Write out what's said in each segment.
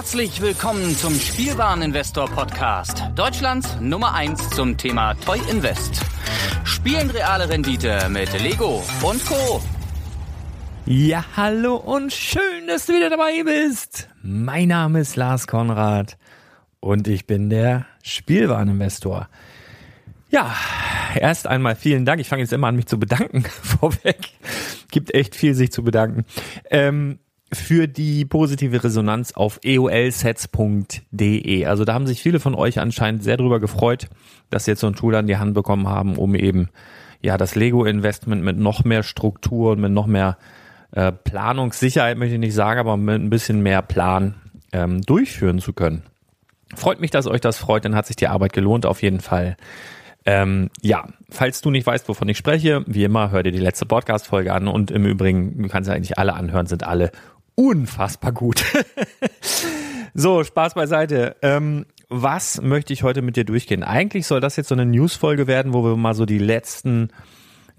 Herzlich willkommen zum Spielwaren-Investor Podcast. Deutschlands Nummer 1 zum Thema Toy Invest. Spielen reale Rendite mit Lego und Co. Ja, hallo und schön, dass du wieder dabei bist. Mein Name ist Lars Konrad und ich bin der Spielwaren-Investor. Ja, erst einmal vielen Dank. Ich fange jetzt immer an, mich zu bedanken vorweg. Gibt echt viel, sich zu bedanken. Für die positive Resonanz auf eolsets.de. Also da haben sich viele von euch anscheinend sehr drüber gefreut, dass sie jetzt so ein Tool an die Hand bekommen haben, um eben ja das Lego-Investment mit noch mehr Struktur und mit noch mehr Planungssicherheit, möchte ich nicht sagen, aber mit ein bisschen mehr Plan durchführen zu können. Freut mich, dass euch das freut, dann hat sich die Arbeit gelohnt auf jeden Fall. Ja, falls du nicht weißt, wovon ich spreche, wie immer, hör dir die letzte Podcast-Folge an und im Übrigen, du kannst ja eigentlich alle anhören, sind alle unfassbar gut. So, Spaß beiseite. Was möchte ich heute mit dir durchgehen? Eigentlich soll das jetzt so eine News-Folge werden, wo wir mal so die letzten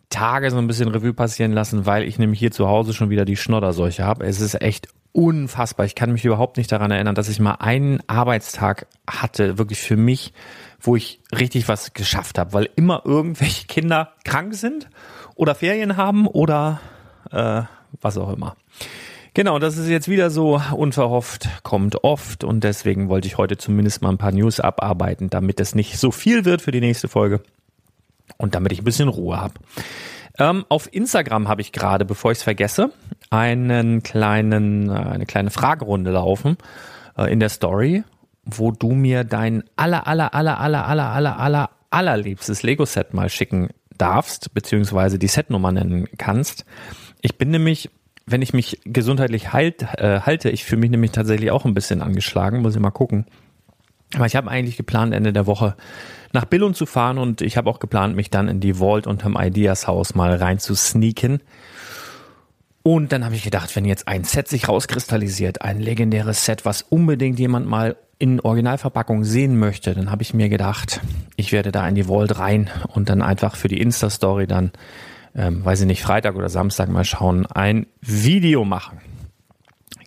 Tage so ein bisschen Revue passieren lassen, weil ich nämlich hier zu Hause schon wieder die Schnodderseuche habe. Es ist echt unfassbar. Ich kann mich überhaupt nicht daran erinnern, dass ich mal einen Arbeitstag hatte, wirklich für mich, wo ich richtig was geschafft habe, weil immer irgendwelche Kinder krank sind oder Ferien haben oder was auch immer. Genau, das ist jetzt wieder so unverhofft, kommt oft und deswegen wollte ich heute zumindest mal ein paar News abarbeiten, damit das nicht so viel wird für die nächste Folge und damit ich ein bisschen Ruhe habe. Auf Instagram habe ich gerade, bevor ich es vergesse, eine kleine Fragerunde laufen in der Story, wo du mir dein allerliebstes Lego-Set mal schicken darfst, beziehungsweise die Setnummer nennen kannst. Ich bin nämlich, wenn ich mich gesundheitlich halte, ich fühle mich nämlich tatsächlich auch ein bisschen angeschlagen, muss ich mal gucken. Aber ich habe eigentlich geplant, Ende der Woche nach Billund zu fahren und ich habe auch geplant, mich dann in die Vault unterm Ideas Haus mal rein zu sneaken. Und dann habe ich gedacht, wenn jetzt ein Set sich rauskristallisiert, ein legendäres Set, was unbedingt jemand mal in Originalverpackung sehen möchte, dann habe ich mir gedacht, ich werde da in die Vault rein und dann einfach für die Insta-Story dann, weiß ich nicht, Freitag oder Samstag mal schauen, ein Video machen.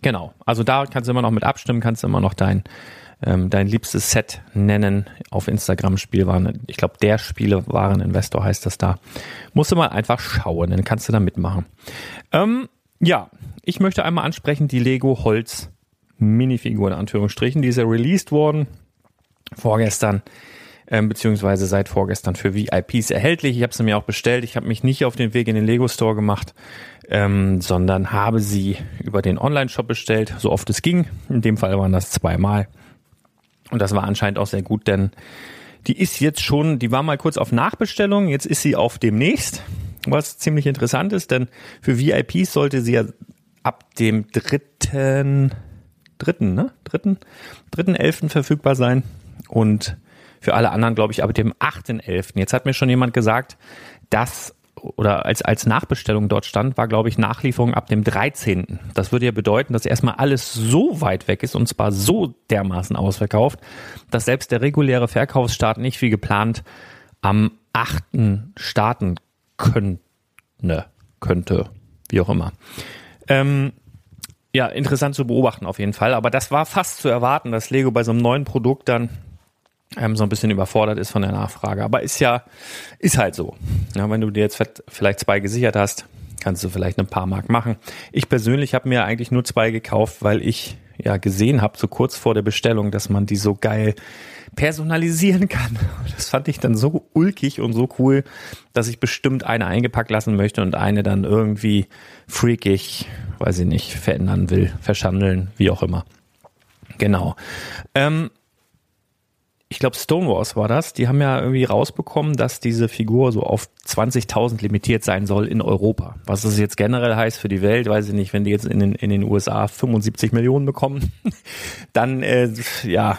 Genau, also da kannst du immer noch mit abstimmen, kannst du immer noch dein liebstes Set nennen auf Instagram, Spielwaren. Ich glaube, der Spielwaren-Investor heißt das da. Musst du mal einfach schauen, dann kannst du da mitmachen. Ja, ich möchte einmal ansprechen, die Lego Holz-Minifigur, in Anführungsstrichen. Die ist ja released worden vorgestern, beziehungsweise seit vorgestern für VIPs erhältlich. Ich habe sie mir auch bestellt. Ich habe mich nicht auf den Weg in den Lego Store gemacht, sondern habe sie über den Online-Shop bestellt, so oft es ging. In dem Fall waren das zweimal. Und das war anscheinend auch sehr gut, denn die ist jetzt schon, die war mal kurz auf Nachbestellung, jetzt ist sie auf demnächst, was ziemlich interessant ist, denn für VIPs sollte sie ja ab dem 3.11. verfügbar sein und für alle anderen, glaube ich, ab dem 8.11. Jetzt hat mir schon jemand gesagt, dass, oder als Nachbestellung dort stand, war, glaube ich, Nachlieferung ab dem 13. Das würde ja bedeuten, dass erstmal alles so weit weg ist und zwar so dermaßen ausverkauft, dass selbst der reguläre Verkaufsstart nicht wie geplant am 8. starten könnte, wie auch immer. Ja, interessant zu beobachten auf jeden Fall, aber das war fast zu erwarten, dass Lego bei so einem neuen Produkt dann so ein bisschen überfordert ist von der Nachfrage. Aber ist halt so. Ja, wenn du dir jetzt vielleicht 2 gesichert hast, kannst du vielleicht ein paar Mark machen. Ich persönlich habe mir eigentlich nur 2 gekauft, weil ich ja gesehen habe, so kurz vor der Bestellung, dass man die so geil personalisieren kann. Das fand ich dann so ulkig und so cool, dass ich bestimmt eine eingepackt lassen möchte und eine dann irgendwie freakig, weiß ich nicht, verändern will, verschandeln, wie auch immer. Genau. Ich glaube, Stone Wars war das. Die haben ja irgendwie rausbekommen, dass diese Figur so auf 20.000 limitiert sein soll in Europa. Was das jetzt generell heißt für die Welt, weiß ich nicht. Wenn die jetzt in den USA 75 Millionen bekommen, dann, ja.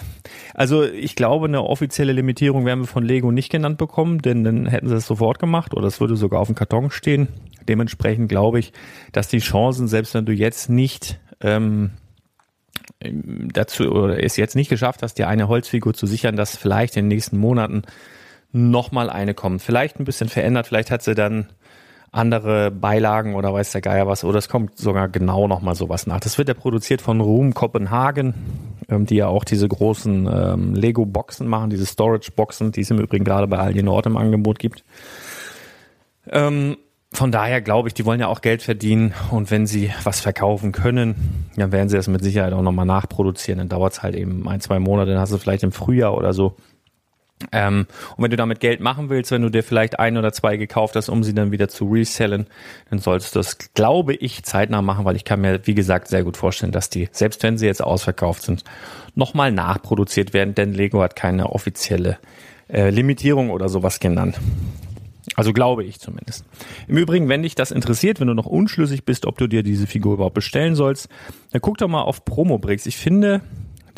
Also ich glaube, eine offizielle Limitierung werden wir von Lego nicht genannt bekommen, denn dann hätten sie es sofort gemacht oder es würde sogar auf dem Karton stehen. Dementsprechend glaube ich, dass die Chancen, selbst wenn du jetzt nicht dazu oder es jetzt nicht geschafft hast, dir eine Holzfigur zu sichern, dass vielleicht in den nächsten Monaten nochmal eine kommt. Vielleicht ein bisschen verändert, vielleicht hat sie dann andere Beilagen oder weiß der Geier was, oder es kommt sogar genau nochmal sowas nach. Das wird ja produziert von Room Copenhagen, die ja auch diese großen Lego-Boxen machen, diese Storage-Boxen, die es im Übrigen gerade bei Aldi Nord im Angebot gibt. Von daher glaube ich, die wollen ja auch Geld verdienen, und wenn sie was verkaufen können, dann werden sie das mit Sicherheit auch nochmal nachproduzieren. Dann dauert es halt eben 1-2 Monate, dann hast du vielleicht im Frühjahr oder so. Und wenn du damit Geld machen willst, wenn du dir vielleicht 1 oder 2 gekauft hast, um sie dann wieder zu resellen, dann solltest du das, glaube ich, zeitnah machen, weil ich kann mir, wie gesagt, sehr gut vorstellen, dass die, selbst wenn sie jetzt ausverkauft sind, nochmal nachproduziert werden, denn Lego hat keine offizielle Limitierung oder sowas genannt. Also glaube ich zumindest. Im Übrigen, wenn dich das interessiert, wenn du noch unschlüssig bist, ob du dir diese Figur überhaupt bestellen sollst, dann guck doch mal auf Promobricks. Ich finde,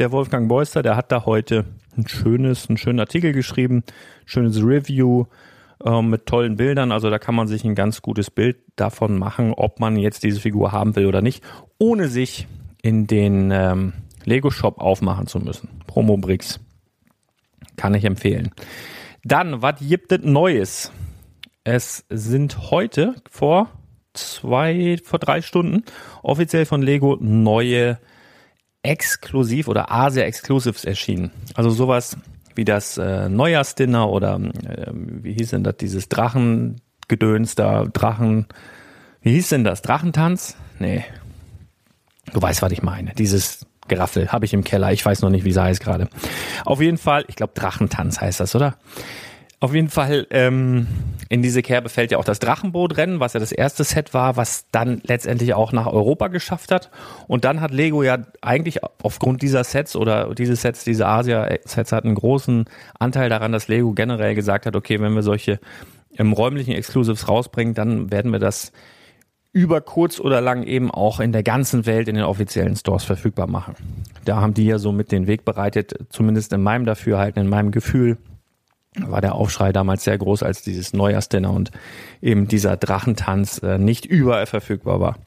der Wolfgang Beuster, der hat da heute einen schönen Artikel geschrieben, schönes Review mit tollen Bildern. Also da kann man sich ein ganz gutes Bild davon machen, ob man jetzt diese Figur haben will oder nicht, ohne sich in den Lego-Shop aufmachen zu müssen. Promobricks. Kann ich empfehlen. Dann, was gibt es Neues? Es sind heute vor 3 Stunden offiziell von Lego neue exklusiv oder Asia Exclusives erschienen. Also sowas wie das Neujahrsdinner oder dieses Drachengedöns da, Drachentanz? Nee. Du weißt, was ich meine. Dieses Geraffel habe ich im Keller. Ich weiß noch nicht, wie es heißt gerade. Auf jeden Fall, ich glaube Drachentanz heißt das, oder? Auf jeden Fall, in diese Kerbe fällt ja auch das Drachenbootrennen, was ja das erste Set war, was dann letztendlich auch nach Europa geschafft hat. Und dann hat Lego ja eigentlich aufgrund dieser Sets oder diese Asia-Sets hatten einen großen Anteil daran, dass Lego generell gesagt hat, okay, wenn wir solche räumlichen Exclusives rausbringen, dann werden wir das über kurz oder lang eben auch in der ganzen Welt in den offiziellen Stores verfügbar machen. Da haben die ja so mit den Weg bereitet, zumindest in meinem Dafürhalten, in meinem Gefühl. War der Aufschrei damals sehr groß, als dieses Neujahrsdinner und eben dieser Drachentanz nicht überall verfügbar war.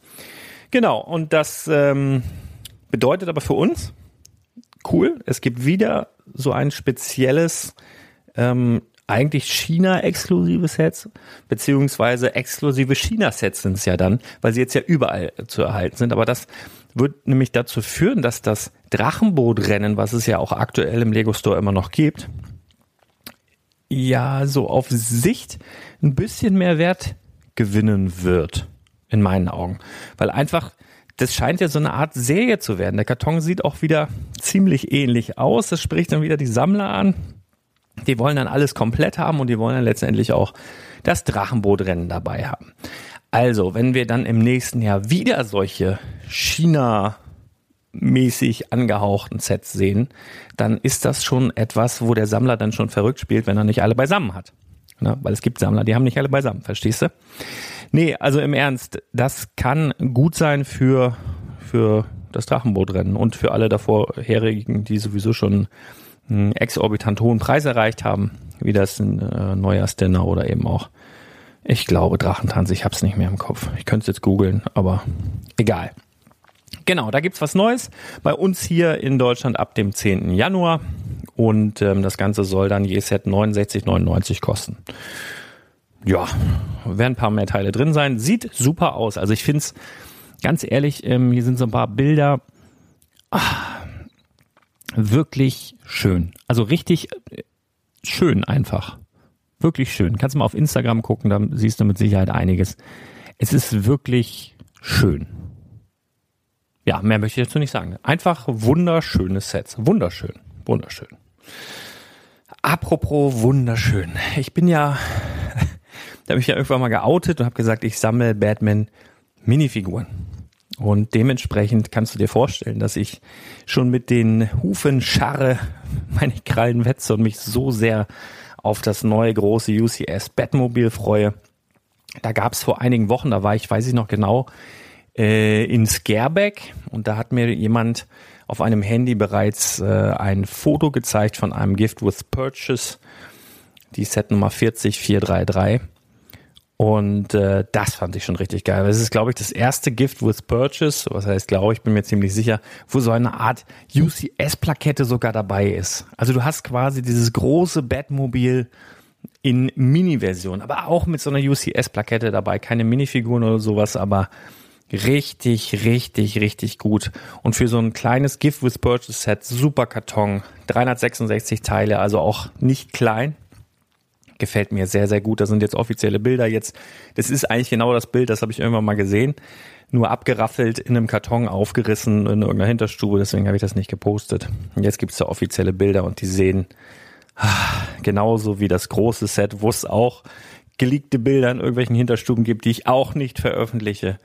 Genau, und das bedeutet aber für uns, cool, es gibt wieder so ein spezielles, eigentlich China-exklusive Sets, beziehungsweise exklusive China-Sets sind es ja dann, weil sie jetzt ja überall zu erhalten sind. Aber das wird nämlich dazu führen, dass das Drachenbootrennen, was es ja auch aktuell im Lego Store immer noch gibt, ja so auf Sicht ein bisschen mehr Wert gewinnen wird, in meinen Augen. Weil einfach, das scheint ja so eine Art Serie zu werden. Der Karton sieht auch wieder ziemlich ähnlich aus. Das spricht dann wieder die Sammler an. Die wollen dann alles komplett haben und die wollen dann letztendlich auch das Drachenbootrennen dabei haben. Also, wenn wir dann im nächsten Jahr wieder solche China-mäßig angehauchten Sets sehen, dann ist das schon etwas, wo der Sammler dann schon verrückt spielt, wenn er nicht alle beisammen hat. Ne? Weil es gibt Sammler, die haben nicht alle beisammen, verstehst du? Nee, also im Ernst, das kann gut sein für das Drachenbootrennen und für alle davorherigen, die sowieso schon einen exorbitant hohen Preis erreicht haben, wie das ein Neujahrsdinner oder eben auch, ich glaube, Drachentanz, ich hab's nicht mehr im Kopf. Ich könnte es jetzt googeln, aber egal. Genau, da gibt's was Neues bei uns hier in Deutschland ab dem 10. Januar und das Ganze soll dann je Set 69,99 kosten. Ja, werden ein paar mehr Teile drin sein. Sieht super aus. Also ich finde es, ganz ehrlich, hier sind so ein paar Bilder. Ach, wirklich schön. Also richtig schön einfach. Wirklich schön. Kannst du mal auf Instagram gucken, da siehst du mit Sicherheit einiges. Es ist wirklich schön. Ja, mehr möchte ich dazu nicht sagen. Einfach wunderschöne Sets. Wunderschön, wunderschön. Apropos wunderschön. Ich bin ja, da habe ich ja irgendwann mal geoutet und habe gesagt, ich sammle Batman-Minifiguren. Und dementsprechend kannst du dir vorstellen, dass ich schon mit den Hufen scharre, meine Krallen wetze und mich so sehr auf das neue große UCS Batmobil freue. Da gab es vor einigen Wochen, da war ich, weiß ich noch genau, in Scareback und da hat mir jemand auf einem Handy bereits ein Foto gezeigt von einem Gift with Purchase, die Set Nummer 40433 und das fand ich schon richtig geil. Das ist, glaube ich, das erste Gift with Purchase, was heißt, glaube ich, bin mir ziemlich sicher, wo so eine Art UCS-Plakette sogar dabei ist. Also du hast quasi dieses große Batmobil in Mini-Version, aber auch mit so einer UCS-Plakette dabei, keine Minifiguren oder sowas, aber Richtig, richtig, richtig gut. Und für so ein kleines Gift with Purchase Set, super Karton, 366 Teile, also auch nicht klein. Gefällt mir sehr, sehr gut. Da sind jetzt offizielle Bilder jetzt. Das ist eigentlich genau das Bild, das habe ich irgendwann mal gesehen. Nur abgeraffelt, in einem Karton aufgerissen, in irgendeiner Hinterstube. Deswegen habe ich das nicht gepostet. Und jetzt gibt es da offizielle Bilder und die sehen genauso wie das große Set, wo es auch geleakte Bilder in irgendwelchen Hinterstuben gibt, die ich auch nicht veröffentliche.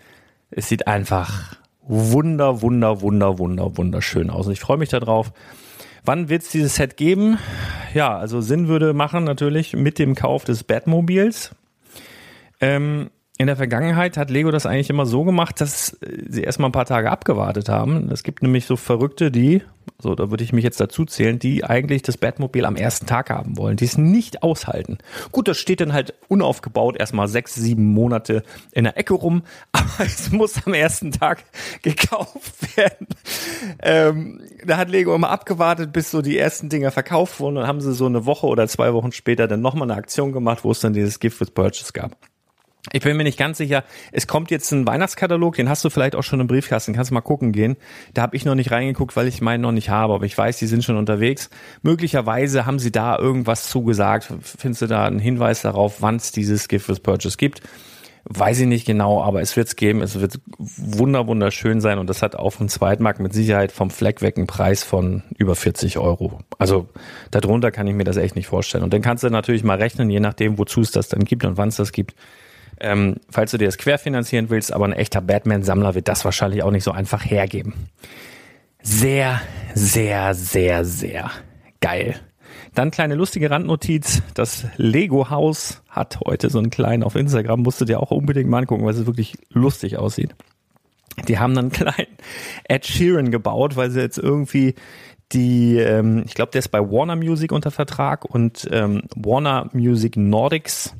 Es sieht einfach wunderschön aus. Und ich freue mich darauf. Wann wird es dieses Set geben? Ja, also Sinn würde machen natürlich mit dem Kauf des Batmobils. In der Vergangenheit hat Lego das eigentlich immer so gemacht, dass sie erstmal ein paar Tage abgewartet haben. Es gibt nämlich so Verrückte, die, so da würde ich mich jetzt dazu zählen, die eigentlich das Batmobil am ersten Tag haben wollen, die es nicht aushalten. Gut, das steht dann halt unaufgebaut erstmal 6-7 Monate in der Ecke rum, aber es muss am ersten Tag gekauft werden. Da hat Lego immer abgewartet, bis so die ersten Dinger verkauft wurden, und dann haben sie so eine Woche oder 2 Wochen später dann nochmal eine Aktion gemacht, wo es dann dieses Gift with Purchase gab. Ich bin mir nicht ganz sicher, es kommt jetzt ein Weihnachtskatalog, den hast du vielleicht auch schon im Briefkasten, kannst mal gucken gehen. Da habe ich noch nicht reingeguckt, weil ich meinen noch nicht habe, aber ich weiß, die sind schon unterwegs. Möglicherweise haben sie da irgendwas zugesagt, findest du da einen Hinweis darauf, wann es dieses Gift with Purchase gibt. Weiß ich nicht genau, aber es wird es geben, es wird wunderschön sein, und das hat auf dem Zweitmarkt mit Sicherheit vom Fleck weg einen Preis von über 40 Euro. Also darunter kann ich mir das echt nicht vorstellen. Und dann kannst du natürlich mal rechnen, je nachdem, wozu es das dann gibt und wann es das gibt. Falls du dir das querfinanzieren willst, aber ein echter Batman-Sammler wird das wahrscheinlich auch nicht so einfach hergeben. Sehr, sehr, sehr, sehr geil. Dann kleine lustige Randnotiz. Das Lego House hat heute so einen kleinen auf Instagram. Musst du dir auch unbedingt mal angucken, weil es wirklich lustig aussieht. Die haben dann einen kleinen Ed Sheeran gebaut, weil sie jetzt irgendwie die, ich glaube, der ist bei Warner Music unter Vertrag, und Warner Music Nordics,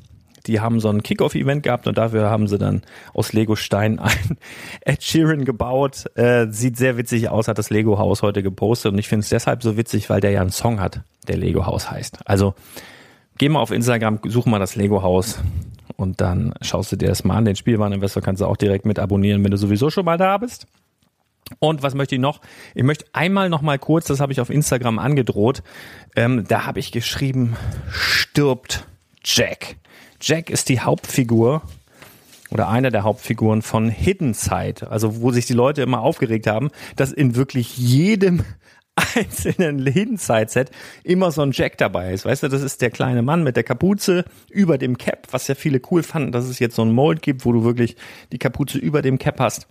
die haben so ein Kick-Off-Event gehabt, und dafür haben sie dann aus Lego-Steinen einen Ed Sheeran gebaut. Sieht sehr witzig aus, hat das Lego House heute gepostet, und ich finde es deshalb so witzig, weil der ja einen Song hat, der Lego House heißt. Also geh mal auf Instagram, such mal das Lego House und dann schaust du dir das mal an. Den Spielwaren-Investor kannst du auch direkt mit abonnieren, wenn du sowieso schon mal da bist. Und was möchte ich noch? Ich möchte einmal noch mal kurz, das habe ich auf Instagram angedroht, da habe ich geschrieben, stirbt Jack. Jack ist die Hauptfigur oder eine der Hauptfiguren von Hidden Side, also wo sich die Leute immer aufgeregt haben, dass in wirklich jedem einzelnen Hidden Side Set immer so ein Jack dabei ist. Weißt du, das ist der kleine Mann mit der Kapuze über dem Cap, was ja viele cool fanden, dass es jetzt so ein Mold gibt, wo du wirklich die Kapuze über dem Cap hast.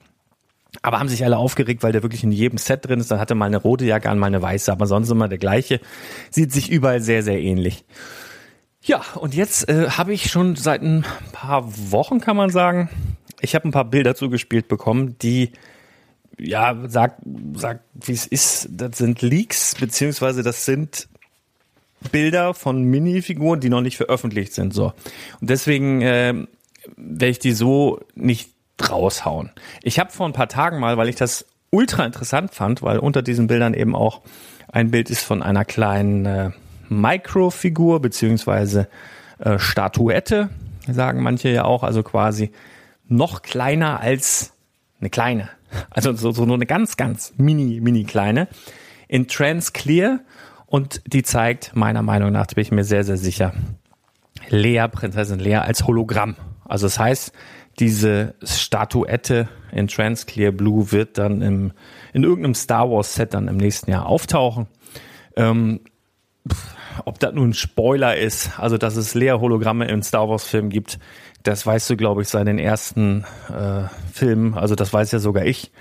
Aber haben sich alle aufgeregt, weil der wirklich in jedem Set drin ist. Dann hatte mal eine rote Jacke an, mal eine weiße, aber sonst immer der gleiche. Sieht sich überall sehr, sehr ähnlich. Ja, und jetzt habe ich schon seit ein paar Wochen, kann man sagen, ich habe ein paar Bilder zugespielt bekommen, die, ja, sagt, wie es ist, das sind Leaks, beziehungsweise das sind Bilder von Minifiguren, die noch nicht veröffentlicht sind. So. Und deswegen werde ich die so nicht raushauen. Ich habe vor ein paar Tagen mal, weil ich das ultra interessant fand, weil unter diesen Bildern eben auch ein Bild ist von einer kleinen Microfigur beziehungsweise Statuette, sagen manche ja auch, also quasi noch kleiner als eine kleine, also so eine ganz mini kleine in Trans Clear, und die zeigt meiner Meinung nach, bin ich mir sehr, sehr sicher, Lea, Prinzessin Lea als Hologramm. Also das heißt, diese Statuette in Trans Clear Blue wird dann in irgendeinem Star Wars Set dann im nächsten Jahr auftauchen. Ob das nun ein Spoiler ist, also dass es Lea-Hologramme im Star-Wars-Film gibt, das weißt du, glaube ich, seit den ersten Filmen, also das weiß ja sogar ich.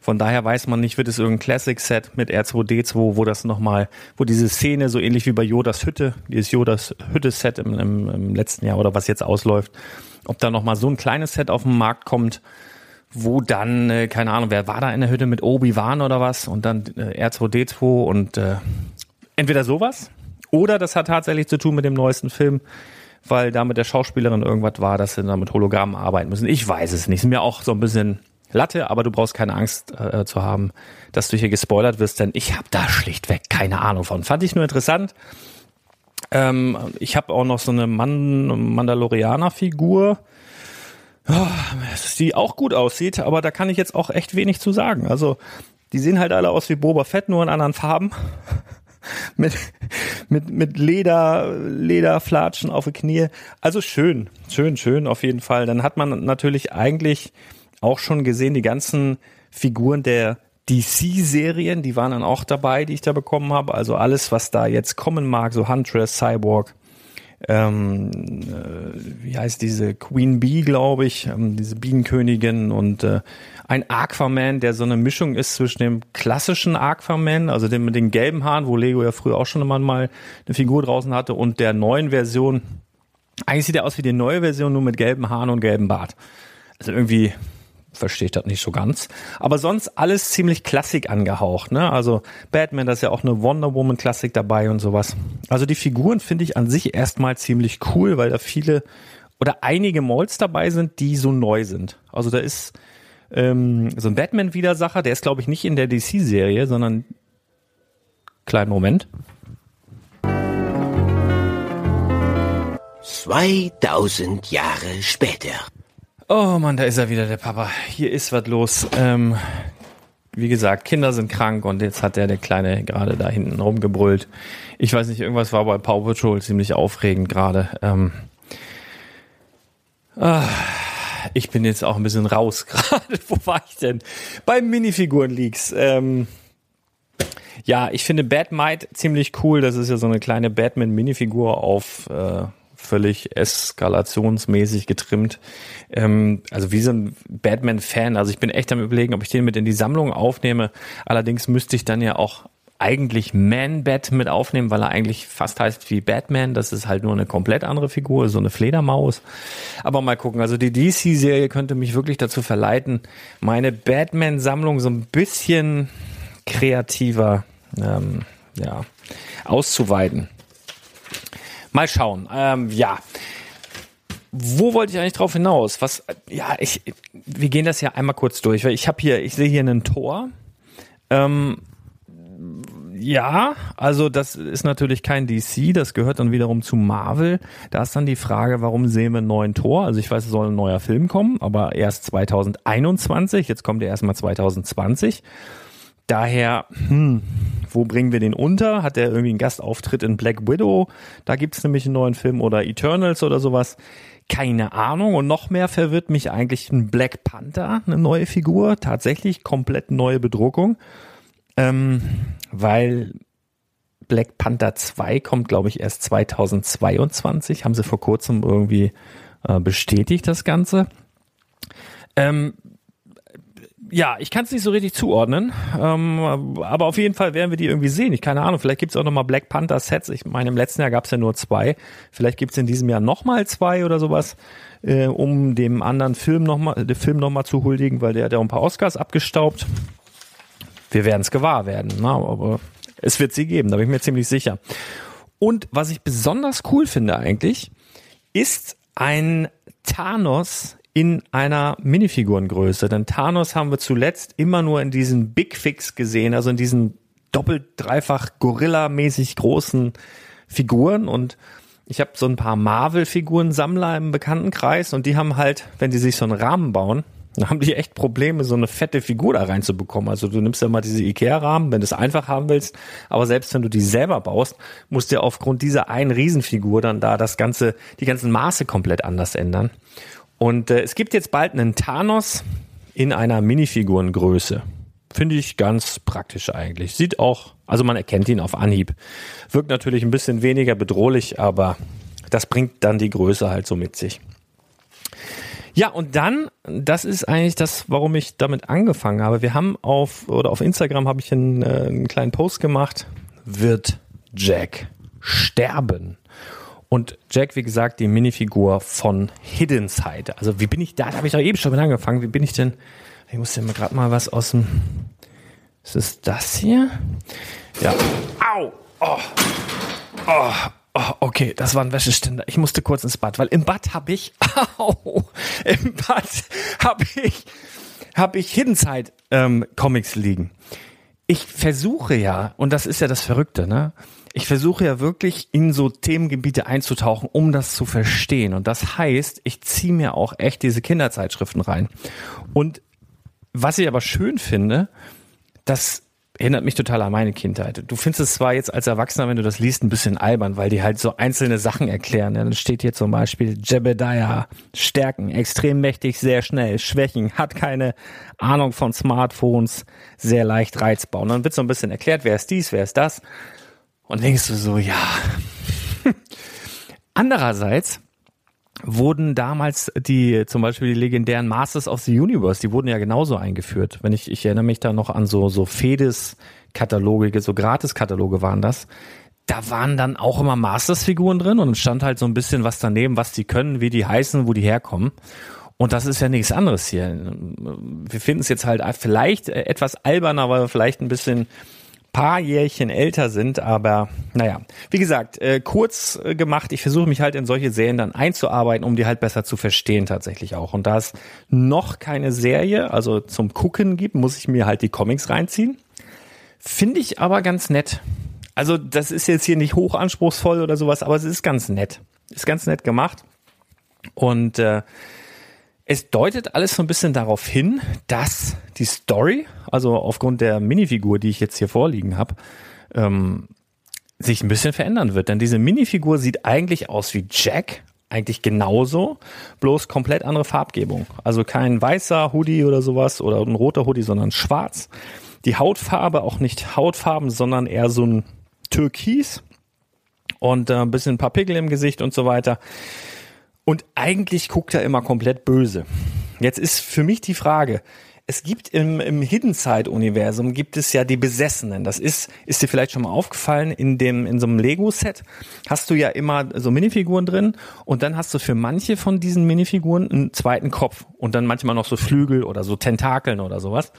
Von daher weiß man nicht, wird es irgendein Classic-Set mit R2-D2, wo das nochmal, wo diese Szene so ähnlich wie bei Yodas Hütte, dieses Yodas Hütte-Set im letzten Jahr oder was jetzt ausläuft, ob da nochmal so ein kleines Set auf den Markt kommt, wo dann, keine Ahnung, wer war da in der Hütte mit Obi-Wan oder was, und dann R2-D2 und entweder sowas, oder das hat tatsächlich zu tun mit dem neuesten Film, weil da mit der Schauspielerin irgendwas war, dass sie da mit Hologrammen arbeiten müssen. Ich weiß es nicht. Ist mir auch so ein bisschen Latte, aber du brauchst keine Angst zu haben, dass du hier gespoilert wirst, denn ich habe da schlichtweg keine Ahnung von. Fand ich nur interessant. Ich habe auch noch so eine Mandalorianer-Figur. die auch gut aussieht, aber da kann ich jetzt auch echt wenig zu sagen. Also die sehen halt alle aus wie Boba Fett, nur in anderen Farben. mit Lederflatschen auf die Knie. Also schön auf jeden Fall. Dann hat man natürlich eigentlich auch schon gesehen, die ganzen Figuren der DC-Serien, die waren dann auch dabei, die ich da bekommen habe. Also alles, was da jetzt kommen mag, so Huntress, Cyborg, wie heißt diese Queen Bee, glaube ich, diese Bienenkönigin und ein Aquaman, der so eine Mischung ist zwischen dem klassischen Aquaman, also dem mit den gelben Haaren, wo Lego ja früher auch schon immer mal eine Figur draußen hatte, und der neuen Version. Eigentlich sieht er aus wie die neue Version, nur mit gelben Haaren und gelbem Bart. Also irgendwie verstehe ich das nicht so ganz. Aber sonst alles ziemlich Klassik angehaucht, ne? Also Batman, da ist ja auch eine Wonder Woman Klassik dabei und sowas. Also die Figuren finde ich an sich erstmal ziemlich cool, weil da viele oder einige Molds dabei sind, die so neu sind. Also da ist so ein Batman-Widersacher, der ist glaube ich nicht in der DC-Serie, sondern kleinen Moment. 2000 Jahre später. Oh Mann, da ist er wieder, der Papa. Hier ist was los. Wie gesagt, Kinder sind krank und jetzt hat der Kleine gerade da hinten rumgebrüllt. Ich weiß nicht, irgendwas war bei Paw Patrol ziemlich aufregend gerade. Ich bin jetzt auch ein bisschen raus gerade. Wo war ich denn? Beim Minifiguren-Leaks. Ja, ich finde Bad Might ziemlich cool. Das ist ja so eine kleine Batman-Minifigur auf... völlig eskalationsmäßig getrimmt. Also wie so ein Batman-Fan. Also ich bin echt am Überlegen, ob ich den mit in die Sammlung aufnehme. Allerdings müsste ich dann ja auch eigentlich Man-Bat mit aufnehmen, weil er eigentlich fast heißt wie Batman. Das ist halt nur eine komplett andere Figur, so eine Fledermaus. Aber mal gucken. Also die DC-Serie könnte mich wirklich dazu verleiten, meine Batman-Sammlung so ein bisschen kreativer auszuweiten. Mal schauen. Wo wollte ich eigentlich drauf hinaus? Wir gehen das ja einmal kurz durch, weil ich sehe hier ein Tor. Also das ist natürlich kein DC, das gehört dann wiederum zu Marvel. Da ist dann die Frage, warum sehen wir einen neuen Tor? Also ich weiß, es soll ein neuer Film kommen, aber erst 2021, jetzt kommt er erstmal 2020. Daher, wo bringen wir den unter? Hat der irgendwie einen Gastauftritt in Black Widow? Da gibt's nämlich einen neuen Film oder Eternals oder sowas. Keine Ahnung. Und noch mehr verwirrt mich eigentlich ein Black Panther, eine neue Figur. Tatsächlich komplett neue Bedruckung. Weil Black Panther 2 kommt, glaube ich, erst 2022. Haben sie vor kurzem irgendwie bestätigt, das Ganze. Ich kann es nicht so richtig zuordnen, aber auf jeden Fall werden wir die irgendwie sehen. Keine Ahnung, vielleicht gibt es auch nochmal Black Panther Sets. Ich meine, im letzten Jahr gab es ja nur 2. Vielleicht gibt es in diesem Jahr nochmal 2 oder sowas, um dem anderen Film nochmal zu huldigen, weil der hat ja ein paar Oscars abgestaubt. Wir werden es gewahr werden, aber es wird sie geben, da bin ich mir ziemlich sicher. Und was ich besonders cool finde eigentlich, ist ein Thanos in einer Minifigurengröße. Denn Thanos haben wir zuletzt immer nur in diesen Big Fix gesehen, also in diesen doppelt-, dreifach Gorilla-mäßig großen Figuren. Und ich habe so ein paar Marvel-Figuren-Sammler im Bekanntenkreis und die haben halt, wenn die sich so einen Rahmen bauen, dann haben die echt Probleme, so eine fette Figur da reinzubekommen. Also du nimmst ja mal diese Ikea-Rahmen, wenn du es einfach haben willst, aber selbst wenn du die selber baust, musst du ja aufgrund dieser einen Riesenfigur dann da die ganzen Maße komplett anders ändern. Und es gibt jetzt bald einen Thanos in einer Minifigurengröße. Finde ich ganz praktisch eigentlich. Sieht auch, also man erkennt ihn auf Anhieb. Wirkt natürlich ein bisschen weniger bedrohlich, aber das bringt dann die Größe halt so mit sich. Ja, und dann, das ist eigentlich das, warum ich damit angefangen habe. Wir haben auf Instagram habe ich einen kleinen Post gemacht. Wird Jack sterben? Und Jack, wie gesagt, die Minifigur von Hidden Side. Also wie bin ich da? Da habe ich doch eben schon mit angefangen. Wie bin ich denn? Ich muss ja mal gerade mal was aus dem... Ist es das hier? Ja. Au! Okay, das war ein Wäscheständer. Ich musste kurz ins Bad, weil im Bad habe ich... Im Bad habe ich Hidden Side Comics liegen. ich versuche ja, und das ist ja das Verrückte, ne? Ich versuche ja wirklich in so Themengebiete einzutauchen, um das zu verstehen. Und das heißt, ich ziehe mir auch echt diese Kinderzeitschriften rein. Und was ich aber schön finde, das erinnert mich total an meine Kindheit. Du findest es zwar jetzt als Erwachsener, wenn du das liest, ein bisschen albern, weil die halt so einzelne Sachen erklären. Dann steht hier zum Beispiel Jebediah, Stärken, extrem mächtig, sehr schnell, Schwächen, hat keine Ahnung von Smartphones, sehr leicht reizbar. Und dann wird so ein bisschen erklärt, wer ist dies, wer ist das. Und denkst du so, ja. Andererseits wurden damals zum Beispiel die legendären Masters of the Universe, die wurden ja genauso eingeführt. Wenn ich erinnere mich da noch an so Fedes-Kataloge, so Gratis-Kataloge waren das. Da waren dann auch immer Masters-Figuren drin und stand halt so ein bisschen was daneben, was die können, wie die heißen, wo die herkommen. Und das ist ja nichts anderes hier. Wir finden es jetzt halt vielleicht etwas alberner, weil wir vielleicht ein bisschen paar Jährchen älter sind, aber naja, wie gesagt, kurz gemacht, ich versuche mich halt in solche Serien dann einzuarbeiten, um die halt besser zu verstehen tatsächlich auch. Und da es noch keine Serie, also zum Gucken gibt, muss ich mir halt die Comics reinziehen. Finde ich aber ganz nett. Also das ist jetzt hier nicht hochanspruchsvoll oder sowas, aber es ist ganz nett. Ist ganz nett gemacht. Und es deutet alles so ein bisschen darauf hin, dass die Story, also aufgrund der Minifigur, die ich jetzt hier vorliegen habe, sich ein bisschen verändern wird. Denn diese Minifigur sieht eigentlich aus wie Jack, eigentlich genauso, bloß komplett andere Farbgebung. Also kein weißer Hoodie oder sowas oder ein roter Hoodie, sondern schwarz. Die Hautfarbe auch nicht Hautfarben, sondern eher so ein Türkis und ein bisschen ein paar Pickel im Gesicht und so weiter. Und eigentlich guckt er immer komplett böse. Jetzt ist für mich die Frage, es gibt im Hidden Side Universum gibt es ja die Besessenen. Das ist dir vielleicht schon mal aufgefallen, in so einem Lego Set hast du ja immer so Minifiguren drin und dann hast du für manche von diesen Minifiguren einen zweiten Kopf und dann manchmal noch so Flügel oder so Tentakeln oder sowas.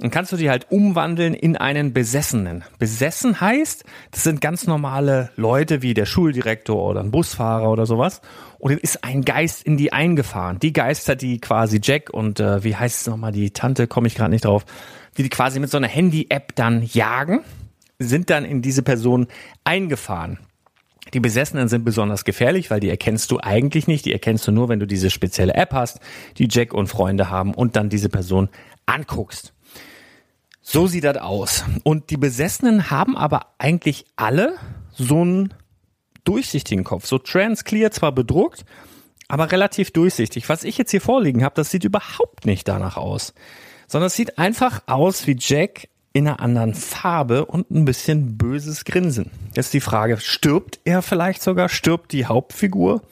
Dann kannst du die halt umwandeln in einen Besessenen. Besessen heißt, das sind ganz normale Leute wie der Schuldirektor oder ein Busfahrer oder sowas. Und dann ist ein Geist in die eingefahren. Die Geister, die quasi Jack und wie heißt es nochmal, die Tante, komme ich gerade nicht drauf, die quasi mit so einer Handy-App dann jagen, sind dann in diese Person eingefahren. Die Besessenen sind besonders gefährlich, weil die erkennst du eigentlich nicht. Die erkennst du nur, wenn du diese spezielle App hast, die Jack und Freunde haben und dann diese Person anguckst. So sieht das aus. Und die Besessenen haben aber eigentlich alle so einen durchsichtigen Kopf. So trans-clear, zwar bedruckt, aber relativ durchsichtig. Was ich jetzt hier vorliegen habe, das sieht überhaupt nicht danach aus. Sondern es sieht einfach aus wie Jack in einer anderen Farbe und ein bisschen böses Grinsen. Jetzt die Frage, stirbt er vielleicht sogar? Stirbt die Hauptfigur?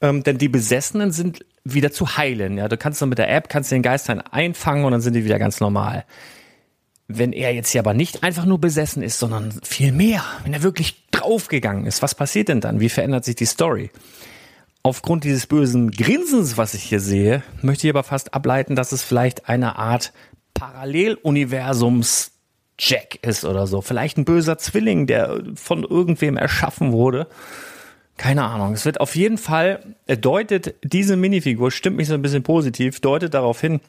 Denn die Besessenen sind wieder zu heilen. Ja, du kannst dann mit der App kannst den Geist dann einfangen und dann sind die wieder ganz normal. Wenn er jetzt hier aber nicht einfach nur besessen ist, sondern viel mehr, wenn er wirklich draufgegangen ist, was passiert denn dann? Wie verändert sich die Story? Aufgrund dieses bösen Grinsens, was ich hier sehe, möchte ich aber fast ableiten, dass es vielleicht eine Art Paralleluniversums-Jack ist oder so. Vielleicht ein böser Zwilling, der von irgendwem erschaffen wurde. Keine Ahnung. Es wird auf jeden Fall, deutet diese Minifigur, stimmt mich so ein bisschen positiv, deutet darauf hin,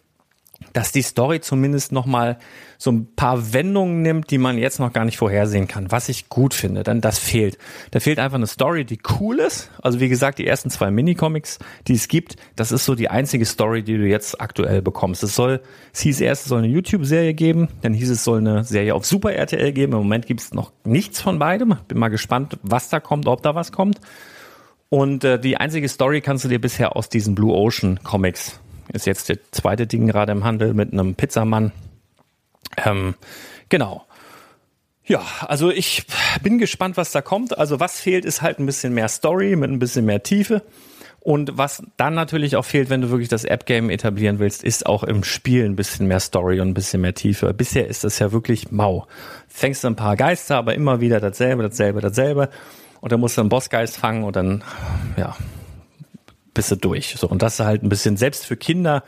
dass die Story zumindest nochmal so ein paar Wendungen nimmt, die man jetzt noch gar nicht vorhersehen kann, was ich gut finde, denn das fehlt. Da fehlt einfach eine Story, die cool ist. Also wie gesagt, die ersten 2 Minicomics, die es gibt, das ist so die einzige Story, die du jetzt aktuell bekommst. Es hieß erst, es soll eine YouTube-Serie geben, dann hieß es, es soll eine Serie auf Super RTL geben. Im Moment gibt es noch nichts von beidem. Bin mal gespannt, was da kommt, ob da was kommt. Und die einzige Story kannst du dir bisher aus diesen Blue Ocean Comics, ist jetzt der zweite Ding gerade im Handel mit einem Pizzamann. Genau. Ja, also ich bin gespannt, was da kommt. Also was fehlt, ist halt ein bisschen mehr Story mit ein bisschen mehr Tiefe. Und was dann natürlich auch fehlt, wenn du wirklich das App-Game etablieren willst, ist auch im Spiel ein bisschen mehr Story und ein bisschen mehr Tiefe. Bisher ist das ja wirklich mau. Fängst du ein paar Geister, aber immer wieder dasselbe. Und dann musst du einen Bossgeist fangen und dann, ja, bist du durch. So, und das ist halt ein bisschen, selbst für Kinder,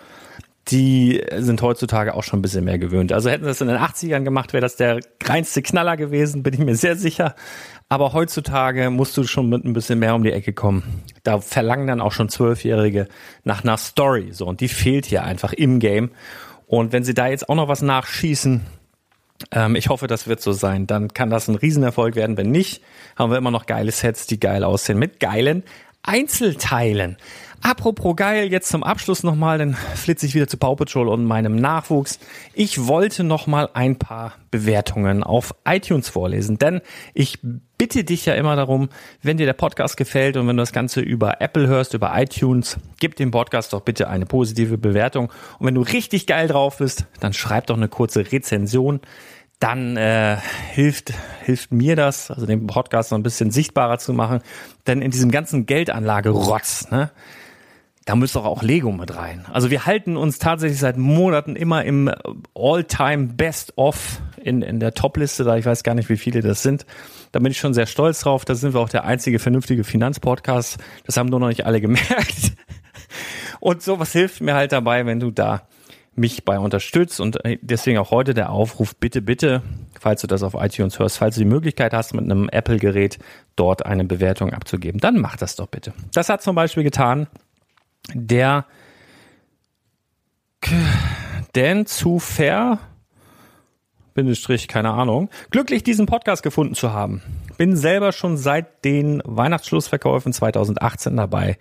die sind heutzutage auch schon ein bisschen mehr gewöhnt. Also hätten sie das in den 80ern gemacht, wäre das der reinste Knaller gewesen, bin ich mir sehr sicher. Aber heutzutage musst du schon mit ein bisschen mehr um die Ecke kommen. Da verlangen dann auch schon 12-Jährige nach einer Story. So, und die fehlt hier einfach im Game. Und wenn sie da jetzt auch noch was nachschießen, Ich hoffe, das wird so sein. Dann kann das ein Riesenerfolg werden. Wenn nicht, haben wir immer noch geile Sets, die geil aussehen, mit geilen Einzelteilen. Apropos geil, jetzt zum Abschluss nochmal, dann flitze ich wieder zu Paw Patrol und meinem Nachwuchs. Ich wollte nochmal ein paar Bewertungen auf iTunes vorlesen, denn ich bitte dich ja immer darum, wenn dir der Podcast gefällt und wenn du das Ganze über Apple hörst, über iTunes, gib dem Podcast doch bitte eine positive Bewertung. Und wenn du richtig geil drauf bist, dann schreib doch eine kurze Rezension. Dann hilft mir das, also den Podcast noch ein bisschen sichtbarer zu machen. Denn in diesem ganzen Geldanlage-Rotz, ne, da müsste auch Lego mit rein. Also wir halten uns tatsächlich seit Monaten immer im All-Time-Best-of in der Top-Liste, da ich weiß gar nicht, wie viele das sind. Da bin ich schon sehr stolz drauf. Da sind wir auch der einzige vernünftige Finanzpodcast. Das haben nur noch nicht alle gemerkt. Und sowas hilft mir halt dabei, wenn du da mich bei unterstützt, und deswegen auch heute der Aufruf, bitte, bitte, falls du das auf iTunes hörst, falls du die Möglichkeit hast, mit einem Apple-Gerät dort eine Bewertung abzugeben, dann mach das doch bitte. Das hat zum Beispiel getan der Dan zu fair, Bindestrich, keine Ahnung, glücklich diesen Podcast gefunden zu haben. Bin selber schon seit den Weihnachtsschlussverkäufen 2018 dabei.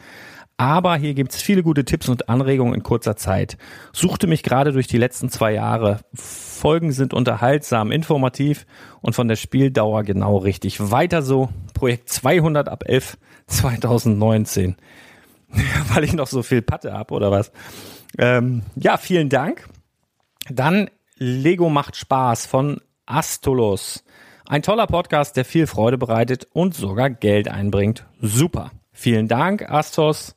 Aber hier gibt's viele gute Tipps und Anregungen in kurzer Zeit. Suchte mich gerade durch die letzten 2 Jahre. Folgen sind unterhaltsam, informativ und von der Spieldauer genau richtig. Weiter so, Projekt 200 ab 11 2019. Weil ich noch so viel Patte hab oder was? Ja, vielen Dank. Dann Lego macht Spaß von Astolos. Ein toller Podcast, der viel Freude bereitet und sogar Geld einbringt. Super. Vielen Dank, Astolus.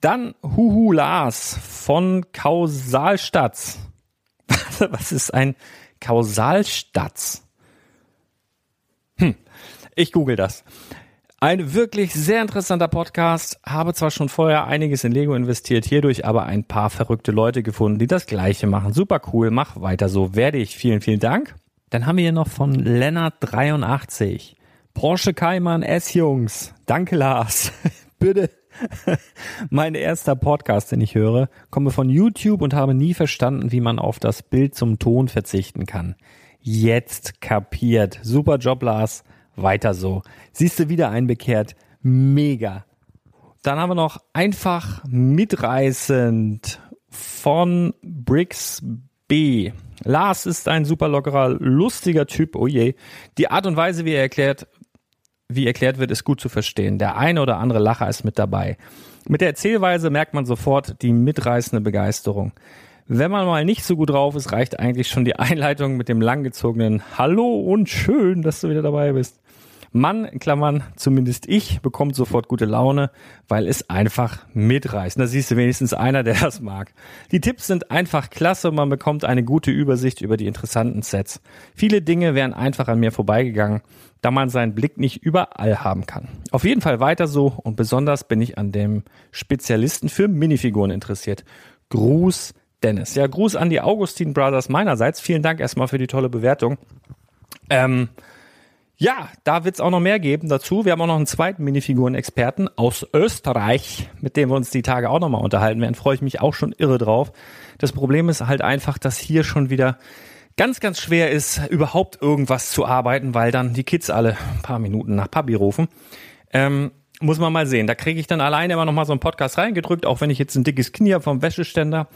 Dann Huhu Lars von Kausalstatz. Was ist ein Kausalstatz? Ich google das. Ein wirklich sehr interessanter Podcast. Habe zwar schon vorher einiges in Lego investiert, hierdurch aber ein paar verrückte Leute gefunden, die das Gleiche machen. Super cool, mach weiter so, werde ich. Vielen, vielen Dank. Dann haben wir hier noch von Lennart83. Porsche Kaiman S-Jungs. Danke, Lars. Bitte. Mein erster Podcast, den ich höre. Komme von YouTube und habe nie verstanden, wie man auf das Bild zum Ton verzichten kann. Jetzt kapiert. Super Job, Lars. Weiter so. Siehst du, wieder einbekehrt. Mega. Dann haben wir noch einfach mitreißend von Bricks B. Lars ist ein super lockerer, lustiger Typ. Oh je. Die Art und Weise, wie er erklärt, wird, ist gut zu verstehen. Der eine oder andere Lacher ist mit dabei. Mit der Erzählweise merkt man sofort die mitreißende Begeisterung. Wenn man mal nicht so gut drauf ist, reicht eigentlich schon die Einleitung mit dem langgezogenen Hallo und schön, dass du wieder dabei bist. Man, in Klammern, zumindest ich, bekommt sofort gute Laune, weil es einfach mitreißt. Da siehst du wenigstens einer, der das mag. Die Tipps sind einfach klasse und man bekommt eine gute Übersicht über die interessanten Sets. Viele Dinge wären einfach an mir vorbeigegangen, da man seinen Blick nicht überall haben kann. Auf jeden Fall weiter so, und besonders bin ich an dem Spezialisten für Minifiguren interessiert. Gruß, Dennis. Ja, Gruß an die Augustin Brothers meinerseits. Vielen Dank erstmal für die tolle Bewertung. Ja, da wird es auch noch mehr geben dazu. Wir haben auch noch einen zweiten Minifiguren-Experten aus Österreich, mit dem wir uns die Tage auch nochmal unterhalten werden. Freue ich mich auch schon irre drauf. Das Problem ist halt einfach, dass hier schon wieder ganz, ganz schwer ist, überhaupt irgendwas zu arbeiten, weil dann die Kids alle ein paar Minuten nach Papi rufen. Muss man mal sehen. Da kriege ich dann alleine immer nochmal so einen Podcast reingedrückt, auch wenn ich jetzt ein dickes Knie habe vom Wäscheständer.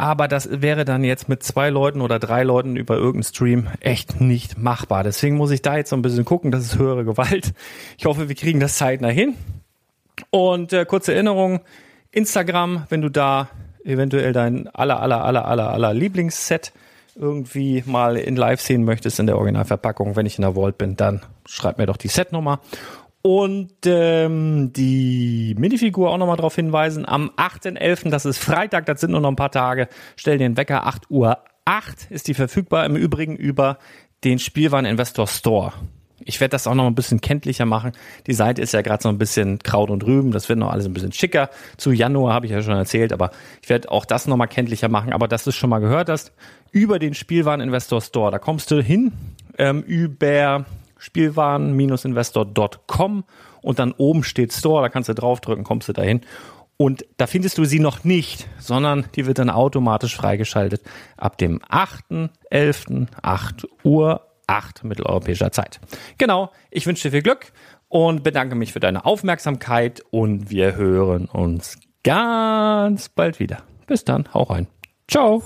Aber das wäre dann jetzt mit 2 Leuten oder 3 Leuten über irgendeinen Stream echt nicht machbar. Deswegen muss ich da jetzt so ein bisschen gucken. Das ist höhere Gewalt. Ich hoffe, wir kriegen das zeitnah hin. Und kurze Erinnerung, Instagram, wenn du da eventuell dein aller Lieblingsset irgendwie mal in live sehen möchtest in der Originalverpackung, wenn ich in der Vault bin, dann schreib mir doch die Setnummer. Und die Minifigur auch nochmal darauf hinweisen, am 8.11., das ist Freitag, das sind nur noch ein paar Tage, stell den Wecker, 8.08 Uhr ist die verfügbar, im Übrigen über den Spielwaren Investor Store. Ich werde das auch noch ein bisschen kenntlicher machen, die Seite ist ja gerade so ein bisschen Kraut und Rüben, das wird noch alles ein bisschen schicker, zu Januar habe ich ja schon erzählt, aber ich werde auch das nochmal kenntlicher machen, aber dass du es schon mal gehört hast, über den Spielwaren Investor Store, da kommst du hin, über spielwaren-investor.com und dann oben steht Store, da kannst du draufdrücken, kommst du dahin Und da findest du sie noch nicht, sondern die wird dann automatisch freigeschaltet ab dem 8.11., 8:08 mitteleuropäischer Zeit. Genau, ich wünsche dir viel Glück und bedanke mich für deine Aufmerksamkeit und wir hören uns ganz bald wieder. Bis dann, hau rein. Ciao.